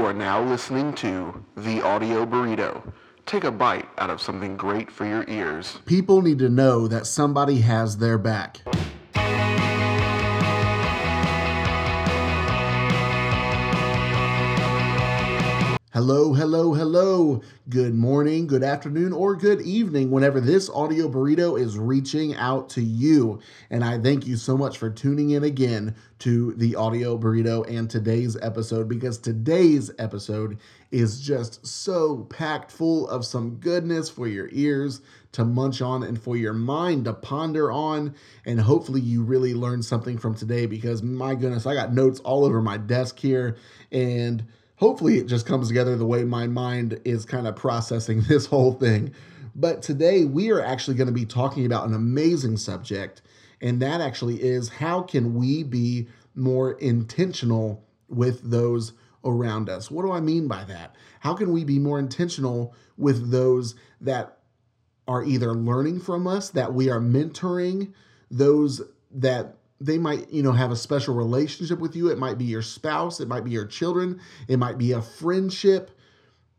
You are now listening to The Audio Burrito. Take a bite out of something great for your ears. People need to know that somebody has their back. Hello, hello, hello. Good morning, good afternoon, or good evening whenever this audio burrito is reaching out to you. And I thank you so much for tuning in again to the audio burrito and today's episode, because today's episode is just so packed full of some goodness for your ears to munch on and for your mind to ponder on. And hopefully you really learned something from today, because my goodness, I got notes all over my desk here, and hopefully it just comes together the way my mind is kind of processing this whole thing. But today we are actually going to be talking about an amazing subject, and that actually is, how can we be more intentional with those around us? What do I mean by that? How can we be more intentional with those that are either learning from us, that we are mentoring, those that they might, have a special relationship with you. It might be your spouse. It might be your children. It might be a friendship.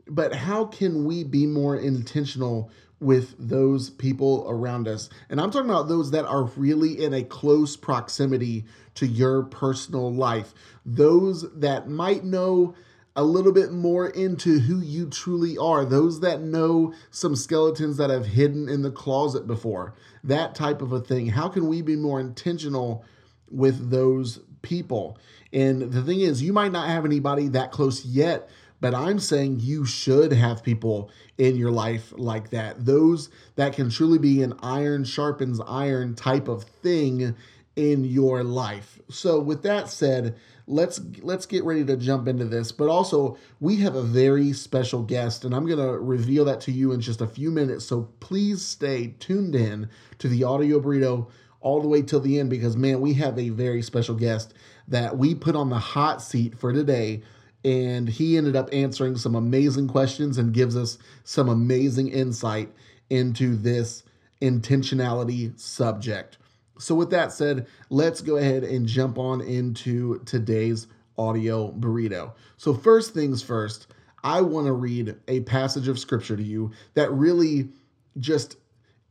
But how can we be more intentional with those people around us? And I'm talking about those that are really in a close proximity to your personal life. Those that might know a little bit more into who you truly are. Those that know some skeletons that have hidden in the closet before. That type of a thing. How can we be more intentional with those people? And the thing is, you might not have anybody that close yet, but I'm saying you should have people in your life like that. Those that can truly be an iron sharpens iron type of thing in your life. So with that said, let's get ready to jump into this. But also, we have a very special guest, and I'm going to reveal that to you in just a few minutes. So please stay tuned in to the Audio Burrito all the way till the end, because man, we have a very special guest that we put on the hot seat for today. And he ended up answering some amazing questions and gives us some amazing insight into this intentionality subject. So with that said, let's go ahead and jump on into today's audio burrito. So first things first, I want to read a passage of scripture to you that really just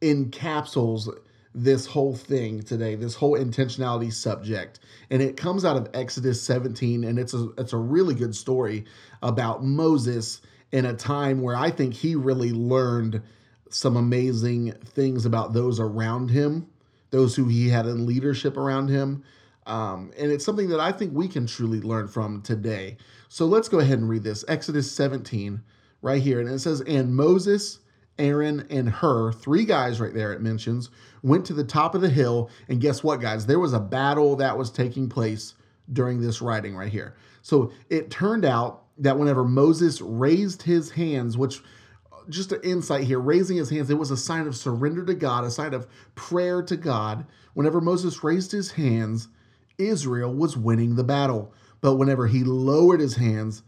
encapsulates this whole thing today, this whole intentionality subject. And it comes out of Exodus 17, and it's a really good story about Moses in a time where I think he really learned some amazing things about those around him, those who he had in leadership around him. And it's something that I think we can truly learn from today. So let's go ahead and read this. Exodus 17 right here. And it says, and Moses, Aaron, and Hur, three guys right there it mentions, went to the top of the hill. And guess what, guys? There was a battle that was taking place during this writing right here. So it turned out that whenever Moses raised his hands, which just an insight here, raising his hands, it was a sign of surrender to God, a sign of prayer to God. Whenever Moses raised his hands, Israel was winning the battle. But whenever he lowered his hands,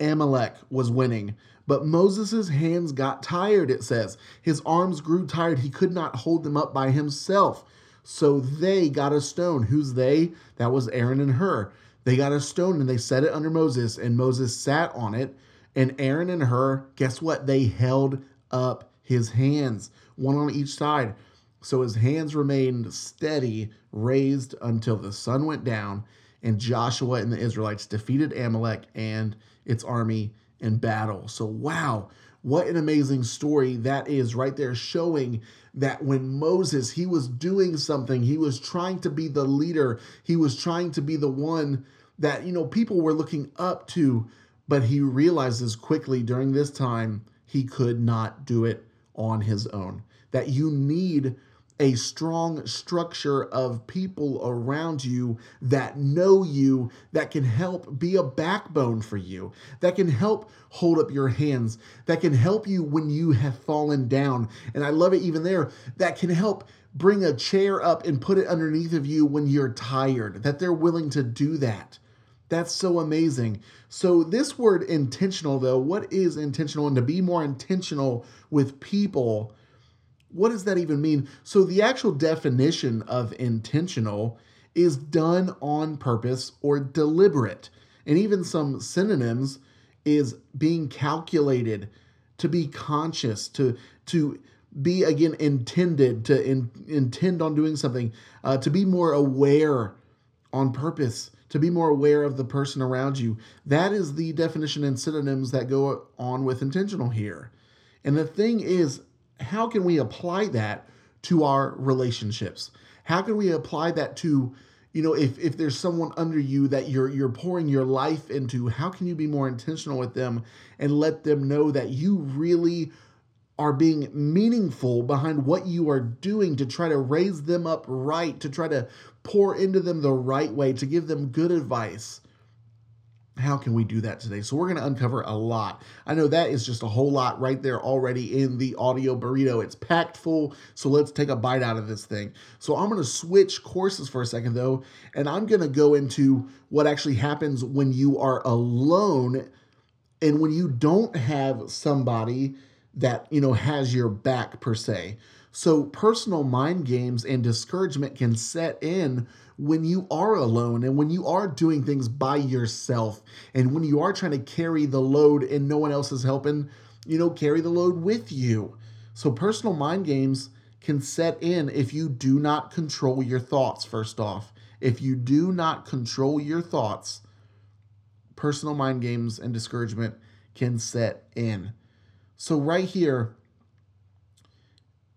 Amalek was winning. But Moses's hands got tired, it says. His arms grew tired. He could not hold them up by himself. So they got a stone. Who's they? That was Aaron and Hur. They got a stone and they set it under Moses, and Moses sat on it. And Aaron and Hur, guess what? They held up his hands, one on each side. So his hands remained steady, raised until the sun went down, and Joshua and the Israelites defeated Amalek and its army in battle. So wow, what an amazing story that is right there, showing that when Moses, he was doing something, he was trying to be the leader, he was trying to be the one that, people were looking up to. But he realizes quickly during this time, he could not do it on his own. That you need a strong structure of people around you that know you, that can help be a backbone for you, that can help hold up your hands, that can help you when you have fallen down. And I love it even there, that can help bring a chair up and put it underneath of you when you're tired, that they're willing to do that. That's so amazing. So this word intentional, though, what is intentional? And to be more intentional with people, what does that even mean? So the actual definition of intentional is done on purpose or deliberate. And even some synonyms is being calculated, to be conscious, to be, again, intended, to intend on doing something, to be more aware on purpose, to be more aware of the person around you. That is the definition and synonyms that go on with intentional here. And the thing is, how can we apply that to our relationships? How can we apply that to, you know, if there's someone under you that you're pouring your life into, how can you be more intentional with them and let them know that you really are being meaningful behind what you are doing, to try to raise them up right, to try to pour into them the right way, to give them good advice? How can we do that today? So we're going to uncover a lot. I know that is just a whole lot right there already in the audio burrito. It's packed full, so let's take a bite out of this thing. So I'm going to switch courses for a second, though, and I'm going to go into what actually happens when you are alone and when you don't have somebody that, you know, has your back per se. So personal mind games and discouragement can set in when you are alone and when you are doing things by yourself and when you are trying to carry the load and no one else is helping, you know, carry the load with you. So personal mind games can set in if you do not control your thoughts, first off. If you do not control your thoughts, personal mind games and discouragement can set in. So right here,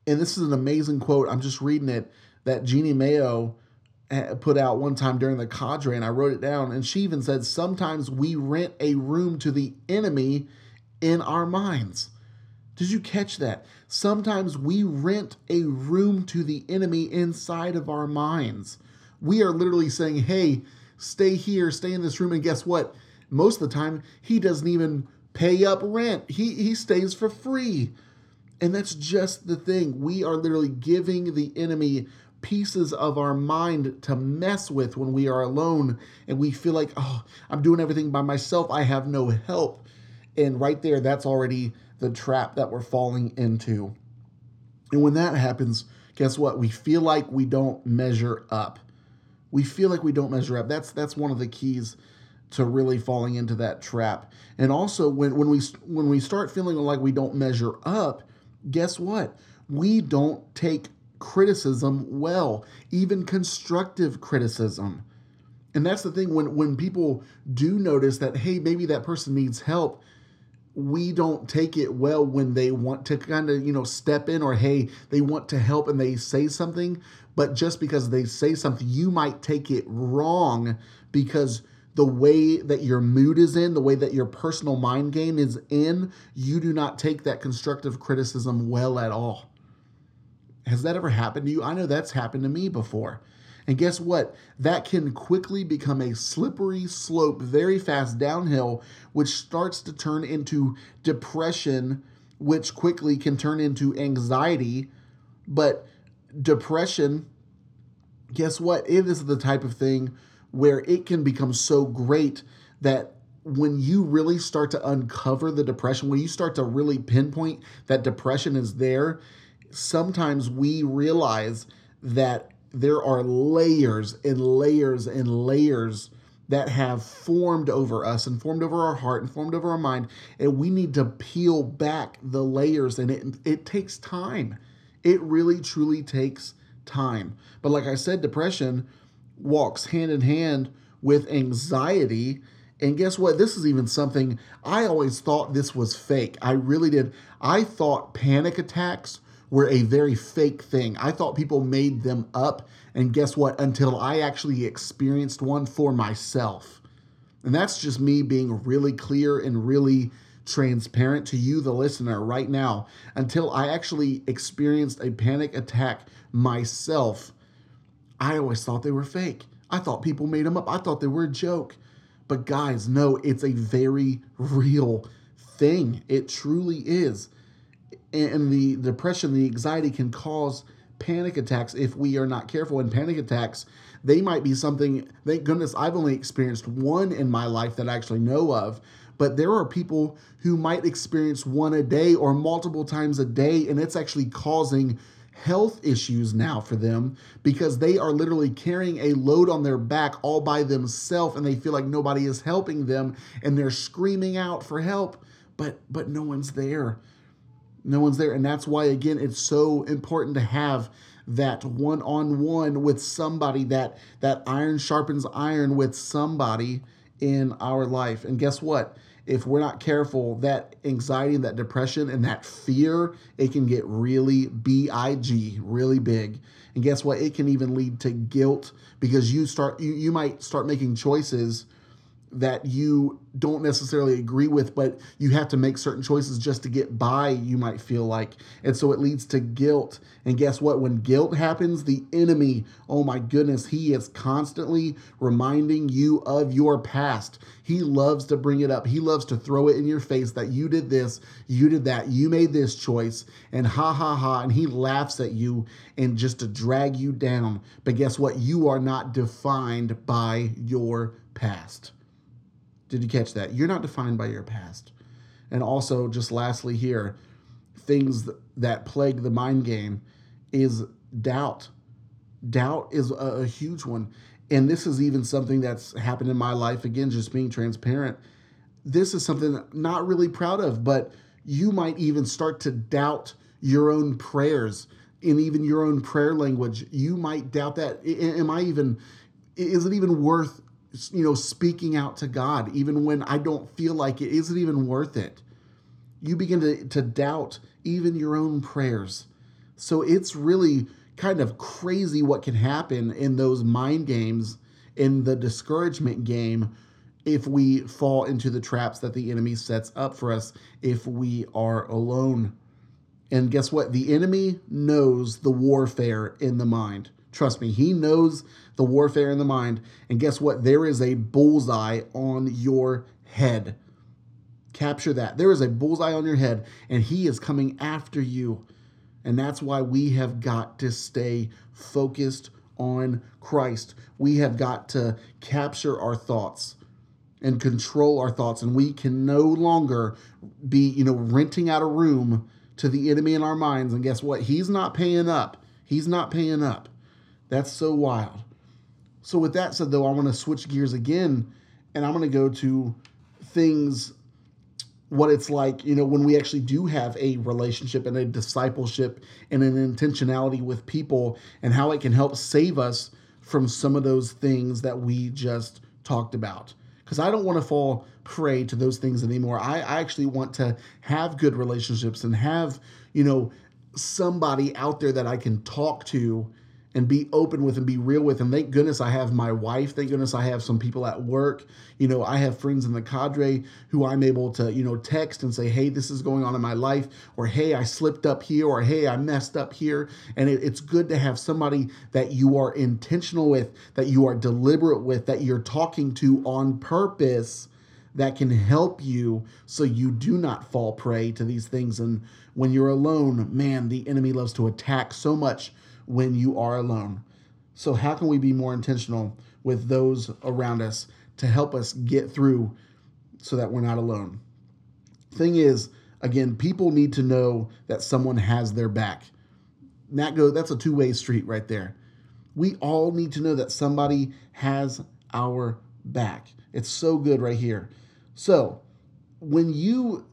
and this is an amazing quote, I'm just reading it, that Jeannie Mayo put out one time during the cadre, and I wrote it down, and she even said, sometimes we rent a room to the enemy in our minds. Did you catch that? Sometimes we rent a room to the enemy inside of our minds. We are literally saying, hey, stay here, stay in this room, and guess what? Most of the time, he doesn't even pay up rent. He stays for free. And that's just the thing. We are literally giving the enemy pieces of our mind to mess with when we are alone and we feel like, oh, I'm doing everything by myself. I have no help. And right there, that's already the trap that we're falling into. And when that happens, guess what? We feel like we don't measure up. We feel like we don't measure up. That's one of the keys to really falling into that trap. And also when we start feeling like we don't measure up, guess what? We don't take criticism well, even constructive criticism. And that's the thing, when people do notice that, hey, maybe that person needs help, we don't take it well when they want to kind of, you know, step in, or, hey, they want to help and they say something. But just because they say something, you might take it wrong because the way that your mood is in, the way that your personal mind game is in, you do not take that constructive criticism well at all. Has that ever happened to you? I know that's happened to me before. And guess what? That can quickly become a slippery slope, very fast downhill, which starts to turn into depression, which quickly can turn into anxiety. But depression, guess what? It is the type of thing where it can become so great that when you really start to uncover the depression, when you start to really pinpoint that depression is there, sometimes we realize that there are layers and layers and layers that have formed over us and formed over our heart and formed over our mind, and we need to peel back the layers, and it takes time. It really, truly takes time. But like I said, depression walks hand in hand with anxiety. And guess what? This is even something I always thought this was fake. I really did. I thought panic attacks were a very fake thing. I thought people made them up. And guess what? Until I actually experienced one for myself. And that's just me being really clear and really transparent to you, the listener, right now. Until I actually experienced a panic attack myself, I always thought they were fake. I thought people made them up. I thought they were a joke. But guys, no, it's a very real thing. It truly is. And the depression, the anxiety can cause panic attacks if we are not careful. And panic attacks, they might be something, thank goodness I've only experienced one in my life that I actually know of. But there are people who might experience one a day or multiple times a day, and it's actually causing health issues now for them because they are literally carrying a load on their back all by themselves and they feel like nobody is helping them and they're screaming out for help, but no one's there. No one's there. And that's why, again, it's so important to have that one-on-one with somebody, that iron sharpens iron with somebody in our life. And guess what? If we're not careful, that anxiety and that depression and that fear, it can get really big, really big. And guess what? It can even lead to guilt because you might start making choices that you don't necessarily agree with, but you have to make certain choices just to get by, you might feel like. And so it leads to guilt. And guess what? When guilt happens, the enemy, oh my goodness, he is constantly reminding you of your past. He loves to bring it up. He loves to throw it in your face that you did this, you did that, you made this choice, and ha, ha, ha, and he laughs at you and just to drag you down. But guess what? You are not defined by your past. Did you catch that? You're not defined by your past. And also, just lastly here, things that plague the mind game is doubt. Doubt is a huge one. And this is even something that's happened in my life. Again, just being transparent. This is something that I'm not really proud of, but you might even start to doubt your own prayers and even your own prayer language. You might doubt that. Is it even worth speaking out to God, even when I don't feel like it? Is it even worth it? You begin to doubt even your own prayers. So it's really kind of crazy what can happen in those mind games, in the discouragement game, if we fall into the traps that the enemy sets up for us, if we are alone. And guess what? The enemy knows the warfare in the mind. Trust me, he knows the warfare in the mind. And guess what? There is a bullseye on your head. Capture that. There is a bullseye on your head, and he is coming after you. And that's why we have got to stay focused on Christ. We have got to capture our thoughts and control our thoughts. And we can no longer be, renting out a room to the enemy in our minds. And guess what? He's not paying up. He's not paying up. That's so wild. So with that said, though, I want to switch gears again, and I'm going to go to things, what it's like, when we actually do have a relationship and a discipleship and an intentionality with people and how it can help save us from some of those things that we just talked about. Because I don't want to fall prey to those things anymore. I actually want to have good relationships and have, somebody out there that I can talk to and be open with and be real with. And thank goodness I have my wife. Thank goodness I have some people at work. I have friends in the cadre who I'm able to, text and say, hey, this is going on in my life, or hey, I slipped up here, or hey, I messed up here. And it's good to have somebody that you are intentional with, that you are deliberate with, that you're talking to on purpose, that can help you so you do not fall prey to these things. And when you're alone, man, the enemy loves to attack so much when you are alone. So how can we be more intentional with those around us to help us get through so that we're not alone? Thing is, again, people need to know that someone has their back. That's a two-way street right there. We all need to know that somebody has our back. It's so good right here. So when you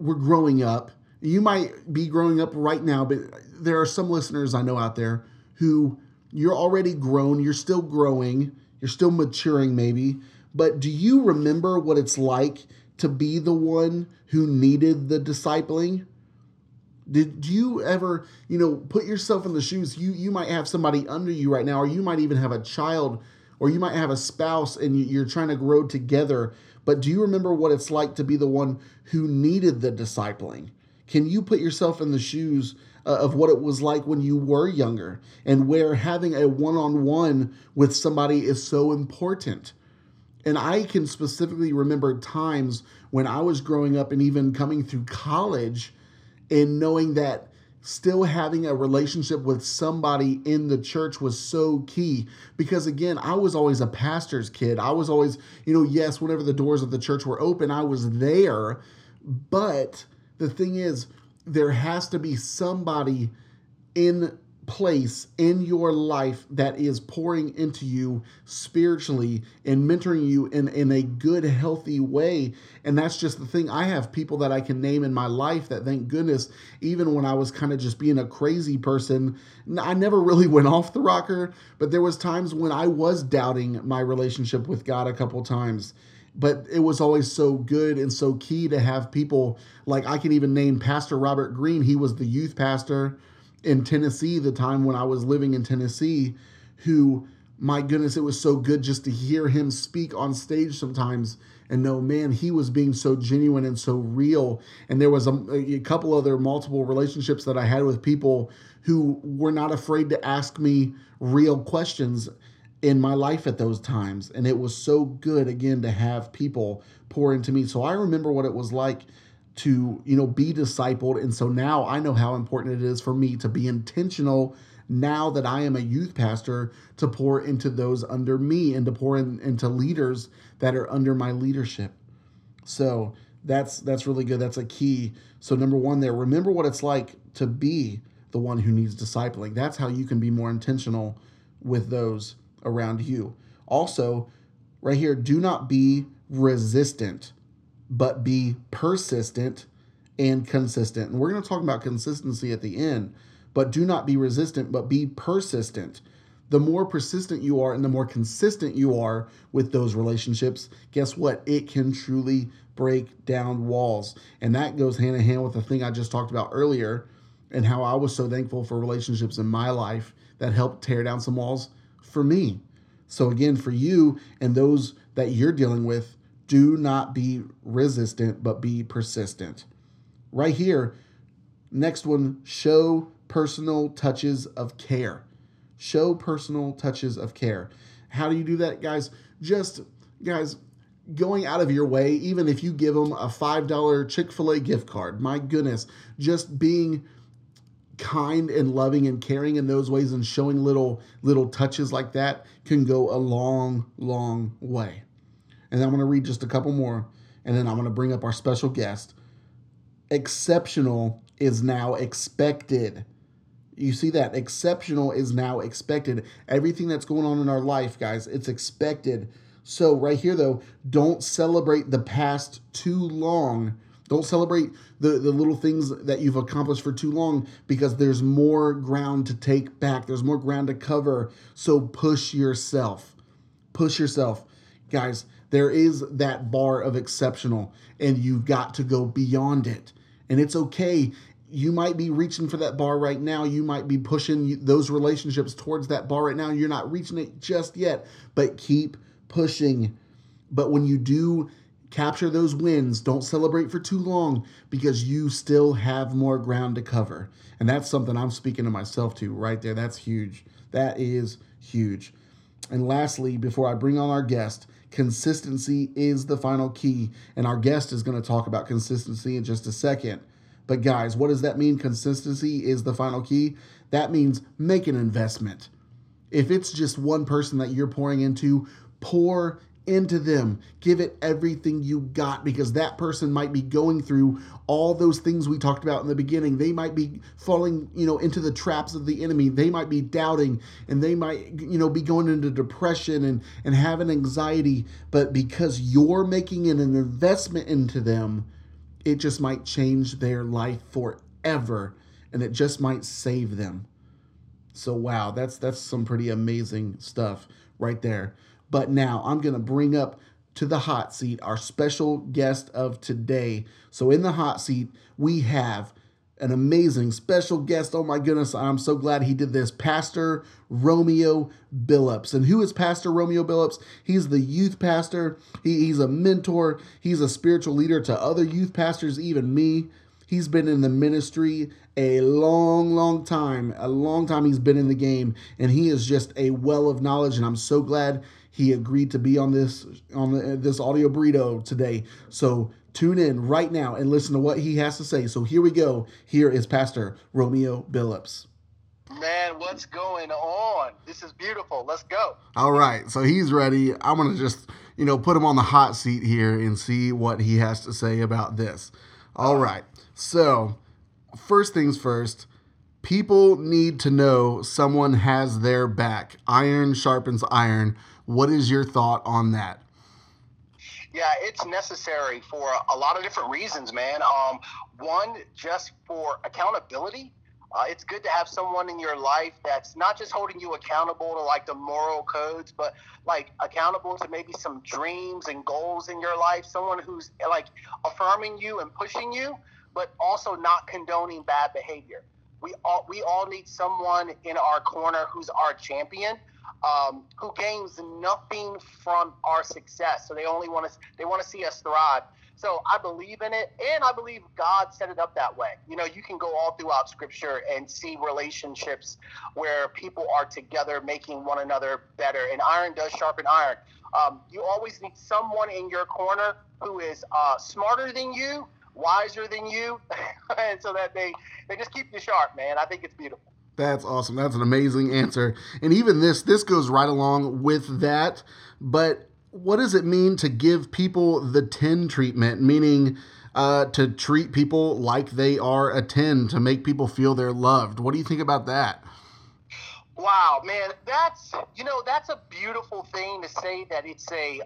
were growing up, you might be growing up right now, but there are some listeners I know out there who you're already grown, you're still growing, you're still maturing maybe, but do you remember what it's like to be the one who needed the discipling? Did you ever, put yourself in the shoes? You might have somebody under you right now, or you might even have a child, or you might have a spouse and you're trying to grow together, but do you remember what it's like to be the one who needed the discipling? Can you put yourself in the shoes of what it was like when you were younger and where having a one-on-one with somebody is so important? And I can specifically remember times when I was growing up and even coming through college and knowing that still having a relationship with somebody in the church was so key, because again, I was always a pastor's kid. I was always, yes, whenever the doors of the church were open, I was there, but the thing is, there has to be somebody in place in your life that is pouring into you spiritually and mentoring you in a good, healthy way. And that's just the thing. I have people that I can name in my life that, thank goodness, even when I was kind of just being a crazy person, I never really went off the rocker, but there was times when I was doubting my relationship with God a couple times. But it was always so good and so key to have people like, I can even name Pastor Robert Green. He was the youth pastor in Tennessee, the time when I was living in Tennessee, who, my goodness, it was so good just to hear him speak on stage sometimes and know, man, he was being so genuine and so real. And there was a couple other multiple relationships that I had with people who were not afraid to ask me real questions in my life at those times. And it was so good, again, to have people pour into me. So I remember what it was like to, you know, be discipled. And so now I know how important it is for me to be intentional now that I am a youth pastor to pour into those under me and to pour into leaders that are under my leadership. So that's really good. That's a key. So number one there, remember what it's like to be the one who needs discipling. That's how you can be more intentional with those around you. Also, right here, do not be resistant, but be persistent and consistent. And we're going to talk about consistency at the end, but do not be resistant, but be persistent. The more persistent you are and the more consistent you are with those relationships, guess what? It can truly break down walls. And that goes hand in hand with the thing I just talked about earlier and how I was so thankful for relationships in my life that helped tear down some walls for me. So again, for you and those that you're dealing with, do not be resistant, but be persistent. Right here, next one, show personal touches of care. Show personal touches of care. How do you do that, guys? Just, guys, going out of your way, even if you give them a $5 Chick-fil-A gift card, my goodness, just being kind and loving and caring in those ways and showing little touches like that can go a long, long way. And I'm going to read just a couple more, and then I'm going to bring up our special guest. Exceptional is now expected. You see that? Exceptional is now expected. Everything that's going on in our life, guys, it's expected. So right here, though, don't celebrate the past too long. Don't celebrate the little things that you've accomplished for too long, because there's more ground to take back. There's more ground to cover. So push yourself. Push yourself. Guys, there is that bar of exceptional, and you've got to go beyond it. And it's okay. You might be reaching for that bar right now. You might be pushing those relationships towards that bar right now. You're not reaching it just yet, but keep pushing. But when you do capture those wins, don't celebrate for too long, because you still have more ground to cover. And that's something I'm speaking to myself to right there. That's huge. That is huge. And lastly, before I bring on our guest, consistency is the final key, and our guest is going to talk about consistency in just a second. But guys, what does that mean? Consistency is the final key. That means make an investment. If it's just one person that you're pouring into, pour into them. Give it everything you got, because that person might be going through all those things we talked about in the beginning. They might be falling, into the traps of the enemy. They might be doubting, and they might, be going into depression and having anxiety. But because you're making an investment into them, it just might change their life forever, and it just might save them. So wow, that's some pretty amazing stuff right there. But now I'm going to bring up to the hot seat our special guest of today. So in the hot seat, we have an amazing special guest. Oh my goodness, I'm so glad he did this. Pastor Romeo Billups. And who is Pastor Romeo Billups? He's the youth pastor. He's a mentor. He's a spiritual leader to other youth pastors, even me. He's been in the ministry a long, long time. A long time he's been in the game. And he is just a well of knowledge. And I'm so glad he agreed to be on this audio burrito today. So tune in right now and listen to what he has to say. So here we go. Here is Pastor Romeo Billups. Man, what's going on? This is beautiful. Let's go. All right. So he's ready. I'm going to just, put him on the hot seat here and see what he has to say about this. All right. So first things first, People need to know someone has their back. Iron sharpens iron. What is your thought on that? Yeah, it's necessary for a lot of different reasons, man. One, just for accountability. It's good to have someone in your life that's not just holding you accountable to like the moral codes, but like accountable to maybe some dreams and goals in your life. Someone who's like affirming you and pushing you, but also not condoning bad behavior. We all need someone in our corner who's our champion, who gains nothing from our success. So they want to see us thrive. So I believe in it, and I believe God set it up that way. You know, you can go all throughout Scripture and see relationships where people are together making one another better, and iron does sharpen iron. You always need someone in your corner who is smarter than you, wiser than you, and so that they just keep you sharp, man. I think it's beautiful. That's awesome. That's an amazing answer. And even this goes right along with that, but what does it mean to give people the 10 treatment, meaning to treat people like they are a 10, to make people feel they're loved? What do you think about that? Wow, man, that's a beautiful thing to say, that it's a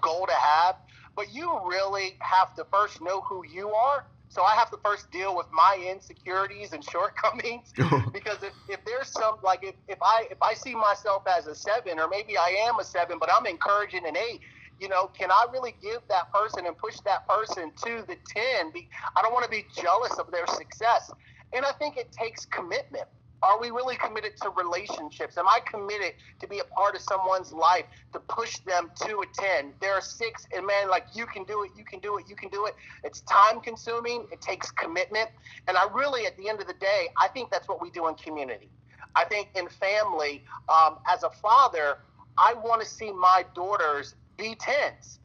goal to have, but you really have to first know who you are. So I have to first deal with my insecurities and shortcomings, because if there's some, like if I see myself as a 7, or maybe I am a 7, but I'm encouraging an 8, you know, can I really give that person and push that person to the 10? I don't want to be jealous of their success. And I think it takes commitment. Are we really committed to relationships? Am I committed to be a part of someone's life, to push them to a 10? They're a 6, and man, like, you can do it. It's time consuming. It takes commitment. And I really, at the end of the day, I think that's what we do in community. I think in family, as a father, I want to see my daughters be 10s.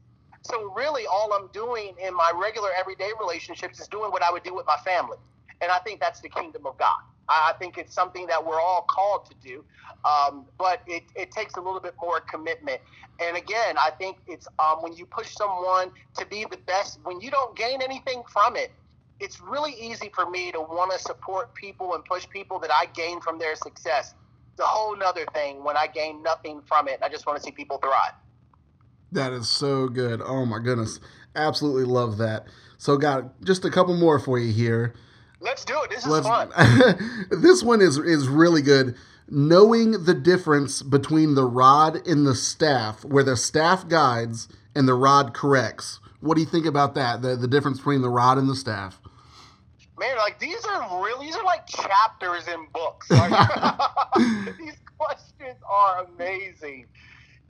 So really all I'm doing in my regular everyday relationships is doing what I would do with my family. And I think that's the kingdom of God. I think it's something that we're all called to do, but it takes a little bit more commitment. And again, I think it's when you push someone to be the best, when you don't gain anything from it, it's really easy for me to want to support people and push people that I gain from their success. It's a whole nother thing when I gain nothing from it. I just want to see people thrive. That is so good. Oh, my goodness. Absolutely love that. So, God, just a couple more for you here. Let's do it. This is fun. This one is really good. Knowing the difference between the rod and the staff, where the staff guides and the rod corrects. What do you think about that? The difference between the rod and the staff. Man, like these are like chapters in books. Like, these questions are amazing.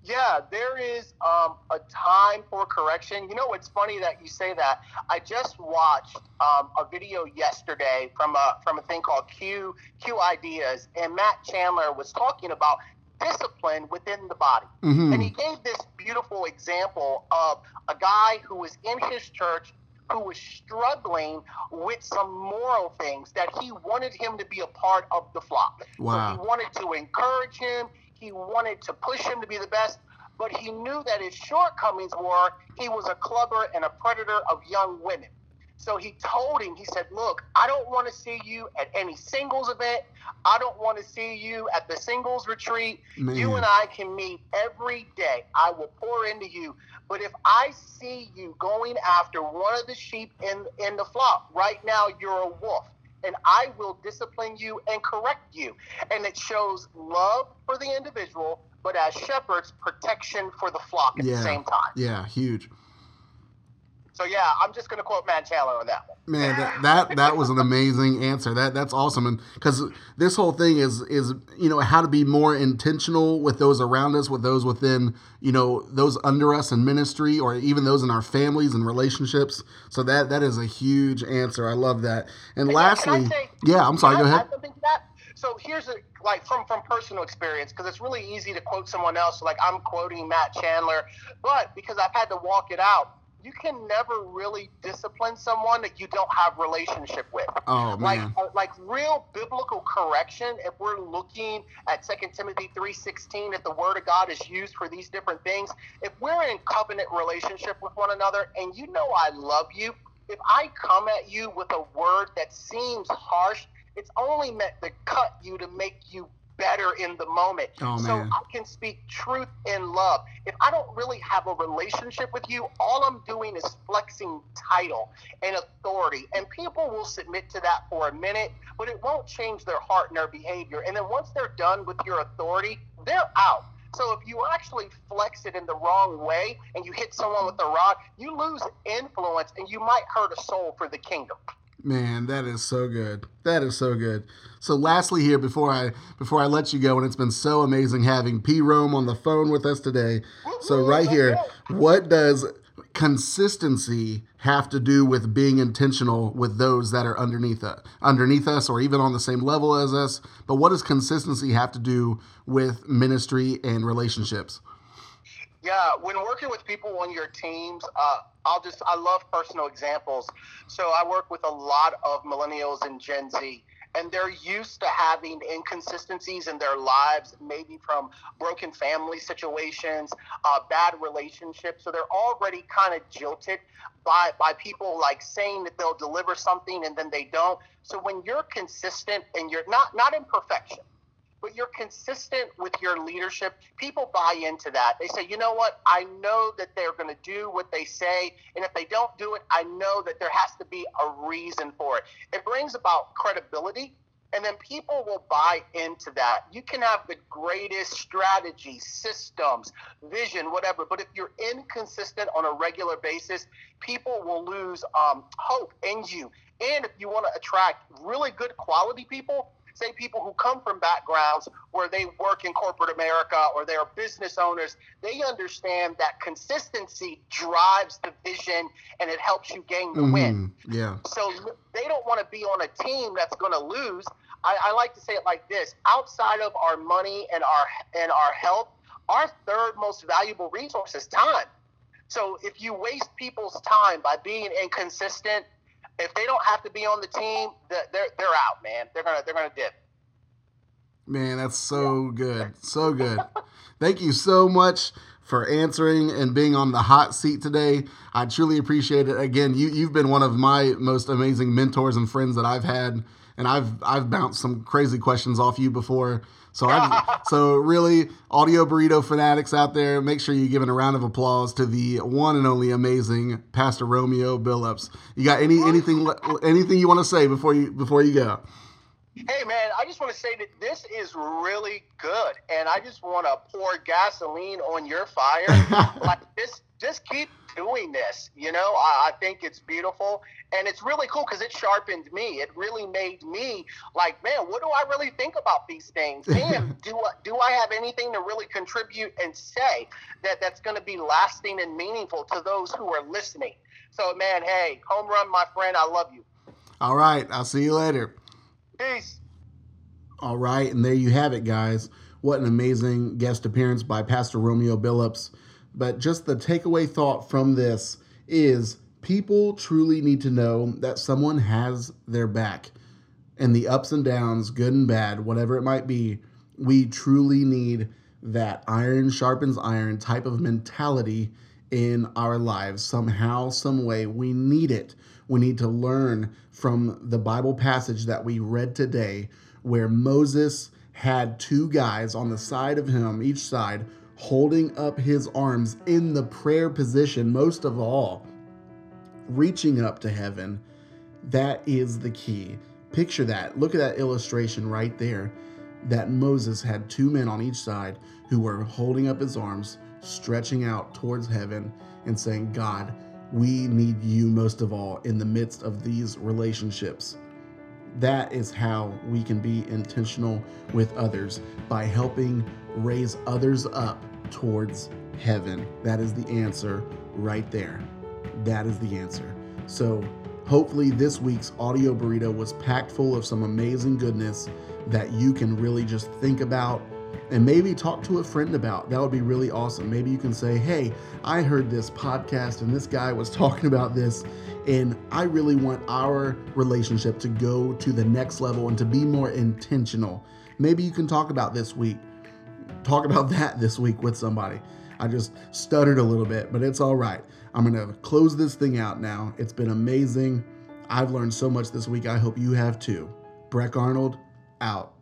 Yeah, there is a time for correction. You know, it's funny that you say that. I just watched a video yesterday from a thing called Q Ideas, and Matt Chandler was talking about discipline within the body. Mm-hmm. And he gave this beautiful example of a guy who was in his church who was struggling with some moral things that he wanted him to be a part of the flock. Wow. So he wanted to encourage him. He wanted to push him to be the best, but he knew that his shortcomings were he was a clubber and a predator of young women. So he told him, he said, look, I don't want to see you at any singles event. I don't want to see you at the singles retreat. Man. You and I can meet every day. I will pour into you. But if I see you going after one of the sheep in the flock, right now you're a wolf. And I will discipline you and correct you. And it shows love for the individual, but as shepherds, protection for the flock at the same time. Yeah, huge. So, yeah, I'm just going to quote Matt Chandler on that one. Man, that was an amazing answer. That's awesome. And because this whole thing is, you know, how to be more intentional with those around us, with those within, you know, those under us in ministry, or even those in our families and relationships. So that is a huge answer. I love that. And lastly, I'm sorry, go ahead. So here's from personal experience, because it's really easy to quote someone else. Like I'm quoting Matt Chandler, but because I've had to walk it out. You can never really discipline someone that you don't have relationship with. Oh, man. Like real biblical correction, if we're looking at 2 Timothy 3.16, if the word of God is used for these different things, if we're in covenant relationship with one another, and you know I love you, if I come at you with a word that seems harsh It's only meant to cut you to make you better in the moment. So I can speak truth in love. If I don't really have a relationship with you, all I'm doing is flexing title and authority, and people will submit to that for a minute, but it won't change their heart and their behavior. And then once they're done with your authority, they're out. So if you actually flex it in the wrong way and you hit someone with a rod, you lose influence and you might hurt a soul for the kingdom. Man, that is so good. That is so good. So lastly here, before I let you go, and it's been so amazing having P. Rome on the phone with us today. So right here, what does consistency have to do with being intentional with those that are underneath us or even on the same level as us? But what does consistency have to do with ministry and relationships? Yeah, when working with people on your teams, I love personal examples. So I work with a lot of millennials and Gen Z, and they're used to having inconsistencies in their lives, maybe from broken family situations, bad relationships. So they're already kind of jilted by people like saying that they'll deliver something and then they don't. So when you're consistent and you're not in perfection, but you're consistent with your leadership, people buy into that. They say, you know what? I know that they're going to do what they say, and if they don't do it, I know that there has to be a reason for it. It brings about credibility, and then people will buy into that. You can have the greatest strategy, systems, vision, whatever, but if you're inconsistent on a regular basis, people will lose hope in you. And if you want to attract really good quality people, say people who come from backgrounds where they work in corporate America or they are business owners, they understand that consistency drives the vision and it helps you gain the win. Yeah. So they don't want to be on a team that's going to lose. I like to say it like this: outside of our money and our health, our third most valuable resource is time. So if you waste people's time by being inconsistent, if they don't have to be on the team, they're out, man. They're gonna dip. Man, that's so good, so good. Thank you so much for answering and being on the hot seat today. I truly appreciate it. Again, you've been one of my most amazing mentors and friends that I've had, and I've bounced some crazy questions off you before. So so really, Audio Burrito fanatics out there, make sure you're giving a round of applause to the one and only amazing Pastor Romeo Billups. You got anything you want to say before you go? Hey man, I just want to say that this is really good, and I just want to pour gasoline on your fire. Like this, just keep doing this. You know, I think it's beautiful. And it's really cool because it sharpened me. It really made me like, man, what do I really think about these things? Damn, do I have anything to really contribute and say that's going to be lasting and meaningful to those who are listening? So, man, hey, home run, my friend. I love you. All right. I'll see you later. Peace. All right. And there you have it, guys. What an amazing guest appearance by Pastor Romeo Billups. But just the takeaway thought from this is, people truly need to know that someone has their back, and the ups and downs, good and bad, whatever it might be, we truly need that iron sharpens iron type of mentality in our lives. Somehow, some way, we need it. We need to learn from the Bible passage that we read today, where Moses had two guys on the side of him, each side, holding up his arms in the prayer position, most of all, reaching up to heaven. That is the key. Picture that. Look at that illustration right there, that Moses had two men on each side who were holding up his arms, stretching out towards heaven and saying, God, we need you most of all in the midst of these relationships. That is how we can be intentional with others, by helping raise others up towards heaven. That is the answer right there. That is the answer. So hopefully this week's Audio Burrito was packed full of some amazing goodness that you can really just think about and maybe talk to a friend about. That would be really awesome. Maybe you can say, hey, I heard this podcast and this guy was talking about this, and I really want our relationship to go to the next level and to be more intentional. Maybe you can talk about that this week with somebody. I just stuttered a little bit, but it's all right. I'm going to close this thing out now. It's been amazing. I've learned so much this week. I hope you have too. Breck Arnold, out.